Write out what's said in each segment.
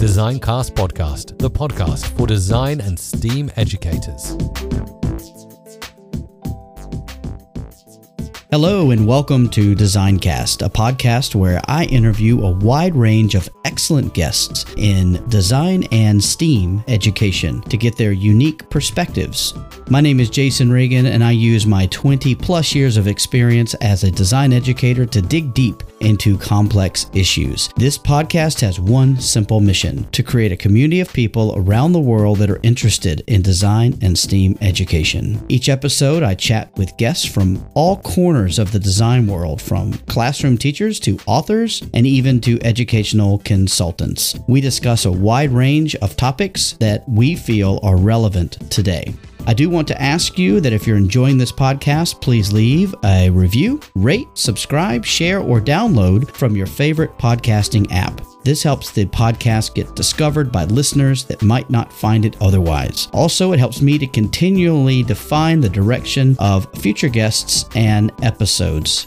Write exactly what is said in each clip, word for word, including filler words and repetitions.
Designcast Podcast, the podcast for design and STEAM educators. Hello and welcome to Designcast, a podcast where I interview a wide range of excellent guests in design and STEAM education to get their unique perspectives. My name is Jason Regan, and I use my twenty plus years of experience as a design educator to dig deep into complex issues. This podcast has one simple mission: to create a community of people around the world that are interested in design and STEAM education. Each episode, I chat with guests from all corners of the design world, from classroom teachers to authors and even to educational consultants. We discuss a wide range of topics that we feel are relevant today. I do want to ask you that if you're enjoying this podcast, please leave a review, rate, subscribe, share, or download from your favorite podcasting app. This helps the podcast get discovered by listeners that might not find it otherwise. Also, it helps me to continually define the direction of future guests and episodes.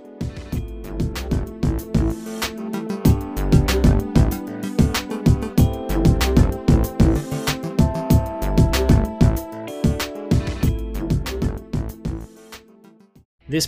This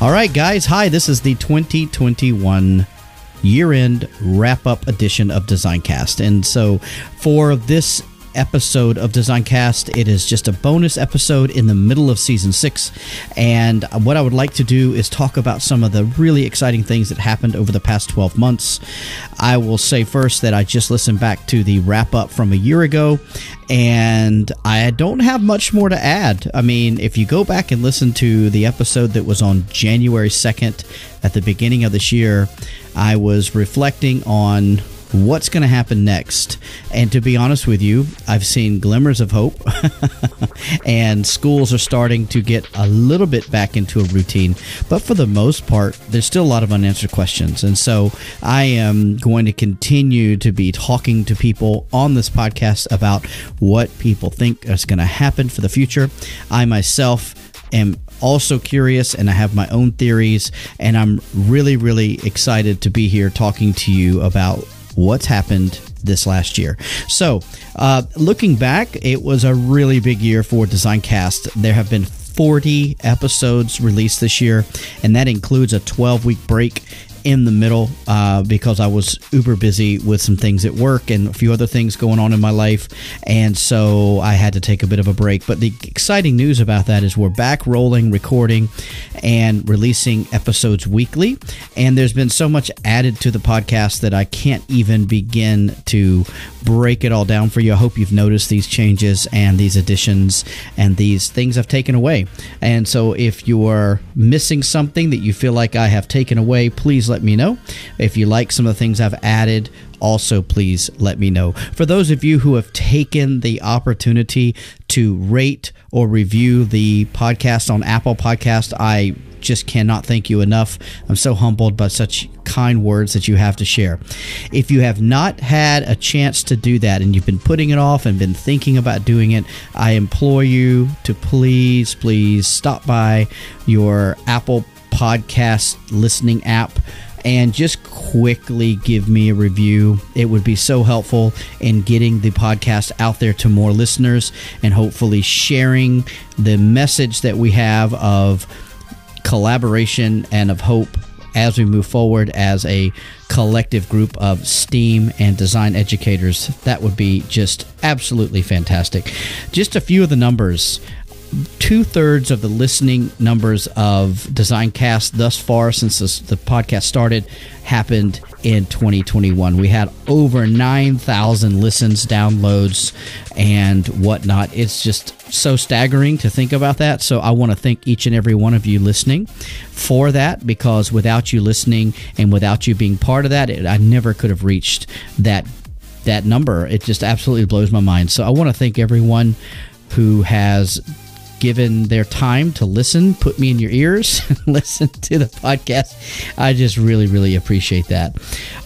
All right, guys. Hi, this is the twenty twenty-one year-end wrap-up edition of Designcast. And so for this episode of Designcast, it is just a bonus episode in the middle of season six. And what I would like to do is talk about some of the really exciting things that happened over the past twelve months. I will say first that I just listened back to the wrap-up from a year ago, and I don't have much more to add. I mean, if you go back and listen to the episode that was on January second at the beginning of this year, I was reflecting on what's going to happen next. And to be honest with you, I've seen glimmers of hope and schools are starting to get a little bit back into a routine. But for the most part, there's still a lot of unanswered questions. And so I am going to continue to be talking to people on this podcast about what people think is going to happen for the future. I myself am also curious, and I have my own theories, and I'm really, really excited to be here talking to you about what's happened this last year. So uh, looking back, it was a really big year for Designcast. There have been forty episodes released this year, and that includes a twelve-week break in the middle uh, because I was uber busy with some things at work and a few other things going on in my life. And so I had to take a bit of a break. But the exciting news about that is we're back rolling, recording, and releasing episodes weekly. And there's been so much added to the podcast that I can't even begin to break it all down for you. I hope you've noticed these changes and these additions and these things I've taken away. And so if you are missing something that you feel like I have taken away, please let me know. If you like some of the things I've added, also please let me know. For those of you who have taken the opportunity to rate or review the podcast on Apple Podcast, I just cannot thank you enough. I'm so humbled by such kind words that you have to share. If you have not had a chance to do that and you've been putting it off and been thinking about doing it, I implore you to please, please stop by your Apple Podcast listening app and just quickly give me a review. It would be so helpful in getting the podcast out there to more listeners and hopefully sharing the message that we have of collaboration and of hope as we move forward as a collective group of STEAM and design educators. That would be just absolutely fantastic. Just a few of the numbers. two-thirds of the listening numbers of DesignCast thus far since this, the podcast started happened in twenty twenty-one. We had over nine thousand listens, downloads, and whatnot. It's just so staggering to think about that. So I want to thank each and every one of you listening for that, because without you listening and without you being part of that, it, I never could have reached that that number. It just absolutely blows my mind. So I want to thank everyone who has given their time to listen, put me in your ears, listen to the podcast. I just really, really appreciate that.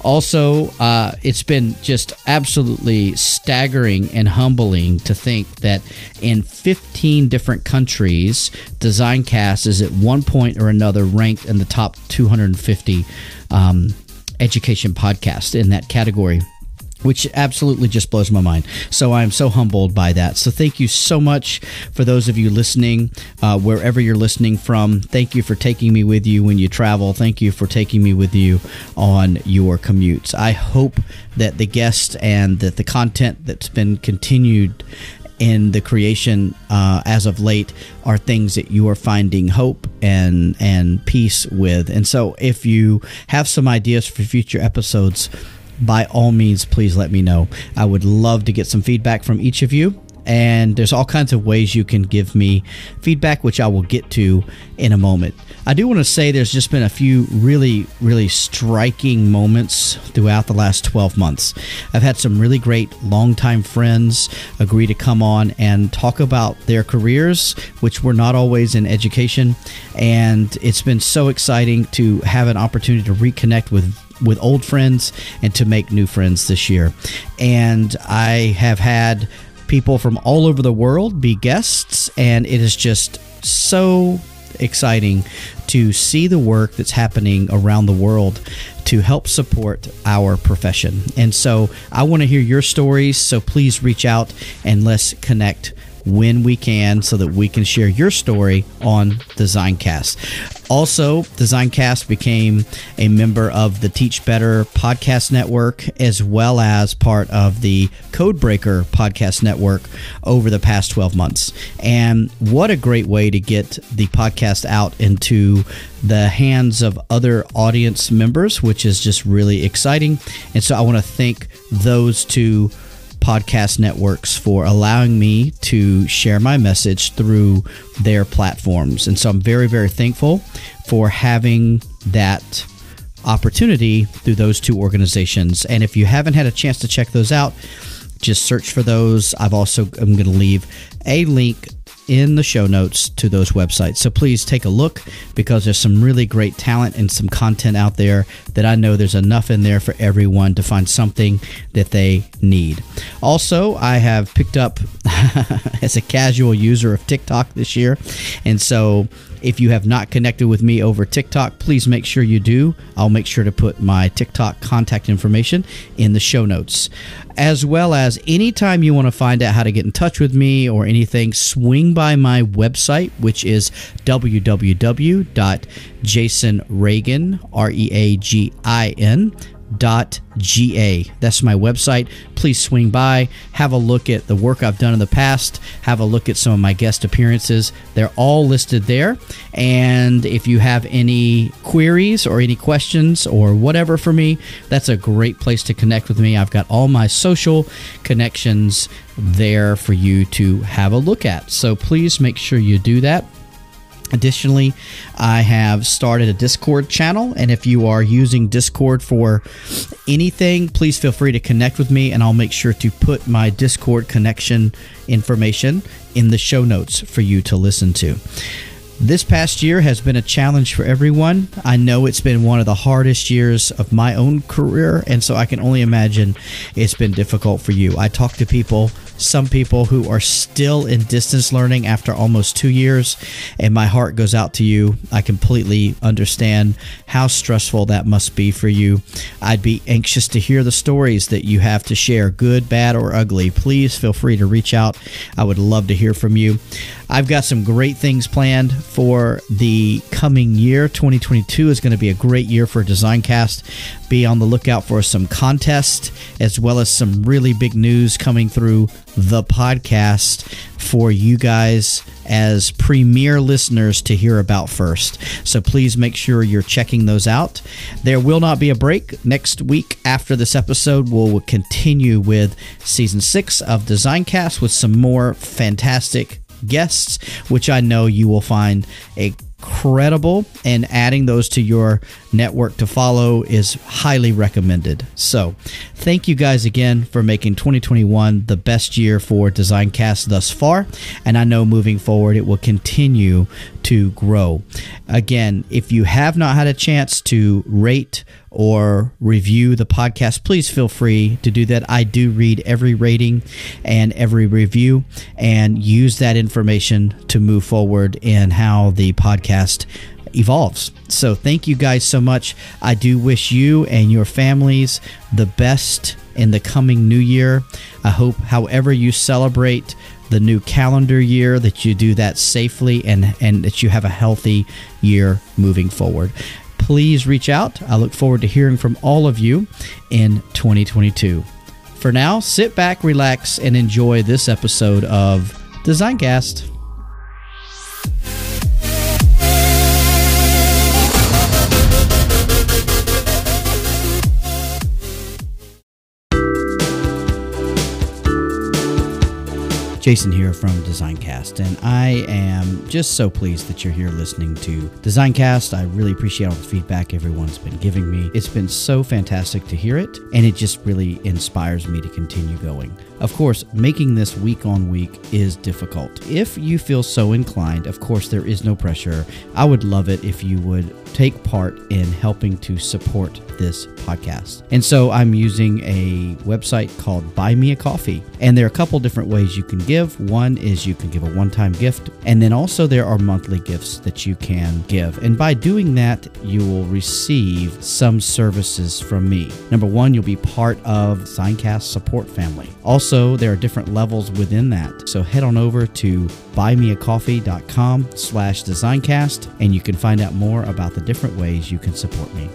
Also, uh, it's been just absolutely staggering and humbling to think that in fifteen different countries, DesignCast is at one point or another ranked in the top two hundred fifty um, education podcasts in that category, which absolutely just blows my mind. So I'm so humbled by that. So thank you so much for those of you listening, uh, wherever you're listening from. Thank you for taking me with you when you travel. Thank you for taking me with you on your commutes. I hope that the guests and that the content that's been continued in the creation uh, as of late are things that you are finding hope and, and peace with. And so if you have some ideas for future episodes, by all means, please let me know. I would love to get some feedback from each of you. And there's all kinds of ways you can give me feedback, which I will get to in a moment. I do want to say there's just been a few really, really striking moments throughout the last twelve months. I've had some really great longtime friends agree to come on and talk about their careers, which were not always in education. And it's been so exciting to have an opportunity to reconnect with with old friends and to make new friends this year. And I have had people from all over the world be guests, and it is just so exciting to see the work that's happening around the world to help support our profession. And so I want to hear your stories, so please reach out and let's connect when we can so that we can share your story on DesignCast. Also, DesignCast became a member of the Teach Better Podcast Network as well as part of the Codebreaker Podcast Network over the past twelve months. And what a great way to get the podcast out into the hands of other audience members, which is just really exciting. And so I want to thank those two podcast networks for allowing me to share my message through their platforms. And so I'm very, very thankful for having that opportunity through those two organizations. And if you haven't had a chance to check those out, just search for those. I've also, I'm going to leave a link in the show notes to those websites. So please take a look, because there's some really great talent and some content out there that I know there's enough in there for everyone to find something that they need. Also, I have picked up as a casual user of TikTok this year. And so if you have not connected with me over TikTok, please make sure you do. I'll make sure to put my TikTok contact information in the show notes. As well as anytime you want to find out how to get in touch with me or anything, swing by my website, which is w w w dot jason regan dot g a. That's my website. Please swing by, have a look at the work I've done in the past, have a look at some of my guest appearances. They're all listed there. And if you have any queries or any questions or whatever for me, that's a great place to connect with me. I've got all my social connections there for you to have a look at. So please make sure you do that. Additionally, I have started a Discord channel, and if you are using Discord for anything, please feel free to connect with me, and I'll make sure to put my Discord connection information in the show notes for you to listen to. This past year has been a challenge for everyone. I know it's been one of the hardest years of my own career, and so I can only imagine it's been difficult for you. I talk to people, some people who are still in distance learning after almost two years, and my heart goes out to you. I completely understand how stressful that must be for you. I'd be anxious to hear the stories that you have to share, good, bad, or ugly. Please feel free to reach out. I would love to hear from you. I've got some great things planned for the coming year. twenty twenty-two is going to be a great year for DesignCast. Be on the lookout for some contests as well as some really big news coming through the podcast for you guys as premier listeners to hear about first. So please make sure you're checking those out. There will not be a break. Next week after this episode, we'll continue with season six of DesignCast with some more fantastic guests, which I know you will find incredible, and adding those to your network to follow is highly recommended. So thank you guys again for making twenty twenty-one the best year for DesignCast thus far, and I know moving forward it will continue to grow. Again, if you have not had a chance to rate or review the podcast, please feel free to do that. I do read every rating and every review and use that information to move forward in how the podcast evolves. So thank you guys so much. I do wish you and your families the best in the coming new year. I hope however you celebrate the new calendar year that you do that safely and, and that you have a healthy year moving forward. Please reach out. I look forward to hearing from all of you in twenty twenty-two. For now, sit back, relax, and enjoy this episode of DesignCast. Jason here from DesignCast, and I am just so pleased that you're here listening to DesignCast. I really appreciate all the feedback everyone's been giving me. It's been so fantastic to hear it, and it just really inspires me to continue going. Of course, making this week on week is difficult. If you feel so inclined, of course, there is no pressure. I would love it if you would take part in helping to support this podcast. And so I'm using a website called Buy Me a Coffee, and there are a couple different ways you can give. One is you can give a one-time gift, and then also there are monthly gifts that you can give. And by doing that, you will receive some services from me. Number one, you'll be part of DesignCast support family. Also, there are different levels within that. So head on over to buy me a coffee dot com slash designcast, and you can find out more about the different ways you can support me.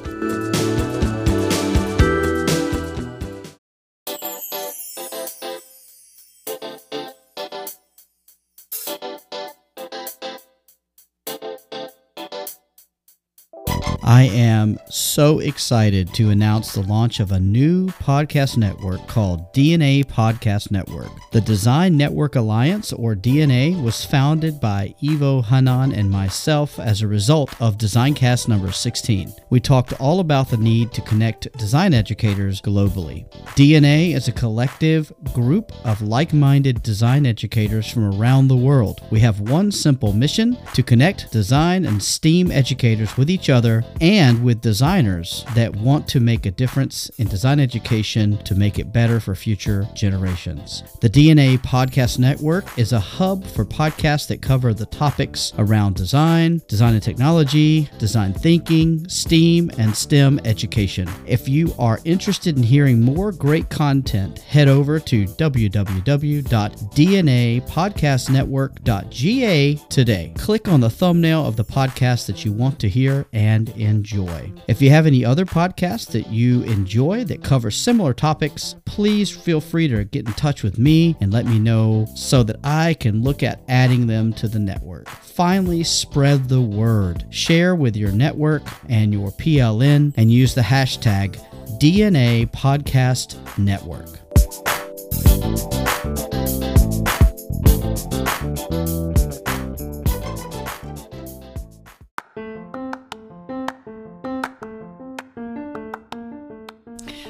I am so excited to announce the launch of a new podcast network called D N A Podcast Network. The Design Network Alliance, or D N A, was founded by Ivo Hanan and myself as a result of DesignCast number sixteen. We talked all about the need to connect design educators globally. D N A is a collective group of like-minded design educators from around the world. We have one simple mission: to connect design and STEAM educators with each other and with designers that want to make a difference in design education to make it better for future generations. The D N A Podcast Network is a hub for podcasts that cover the topics around design, design and technology, design thinking, STEAM, and STEM education. If you are interested in hearing more great content, head over to w w w dot d n a podcast network dot g a today. Click on the thumbnail of the podcast that you want to hear and enjoy. enjoy. If you have any other podcasts that you enjoy that cover similar topics, please feel free to get in touch with me and let me know so that I can look at adding them to the network. Finally, spread the word. Share with your network and your P L N and use the hashtag D N A Podcast Network.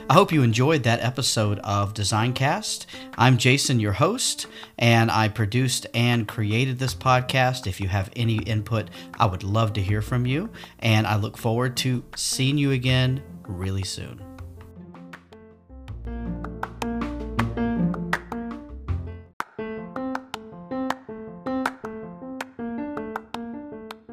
I hope you enjoyed that episode of DesignCast. I'm Jason, your host, and I produced and created this podcast. If you have any input, I would love to hear from you, and I look forward to seeing you again really soon.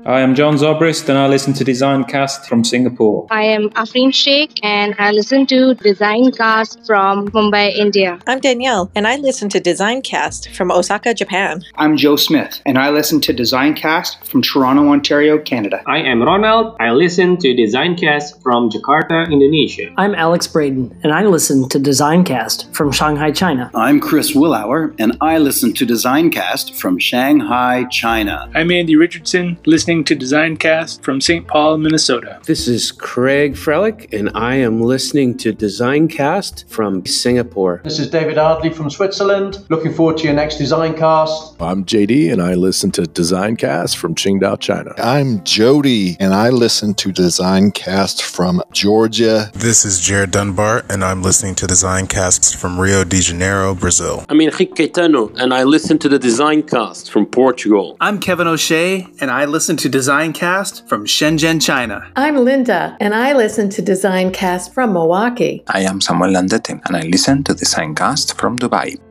I am John Zobrist, and I listen to Design Cast from Singapore. I am Afrin Sheikh, and I listen to Design Cast from Mumbai, India. I'm Danielle, and I listen to Design Cast from Osaka, Japan. I'm Joe Smith, and I listen to Design Cast from Toronto, Ontario, Canada. I am Ronald. I listen to Design Cast from Jakarta, Indonesia. I'm Alex Braden, and I listen to Design Cast from Shanghai, China. I'm Chris Willauer, and I listen to Design Cast from Shanghai, China. I'm Andy Richardson, listening to Design Cast from Saint Paul, Minnesota. This is Craig Frelick, and I am listening to Design Cast from Singapore. This is David Ardley from Switzerland. Looking forward to your next Design Cast. I'm J D, and I listen to Design Cast from Qingdao, China. I'm Jody, and I listen to Design Cast from Georgia. This is Jared Dunbar, and I'm listening to Design Casts from Rio de Janeiro, Brazil. I'm Enrique Caetano, and I listen to the Design Cast from Portugal. I'm Kevin O'Shea, and I listen to Design Cast from Shenzhen, China. I'm Linda, and I listen to Design Cast from Milwaukee. I am Samuel Landete, and I listen to Design Cast from Dubai.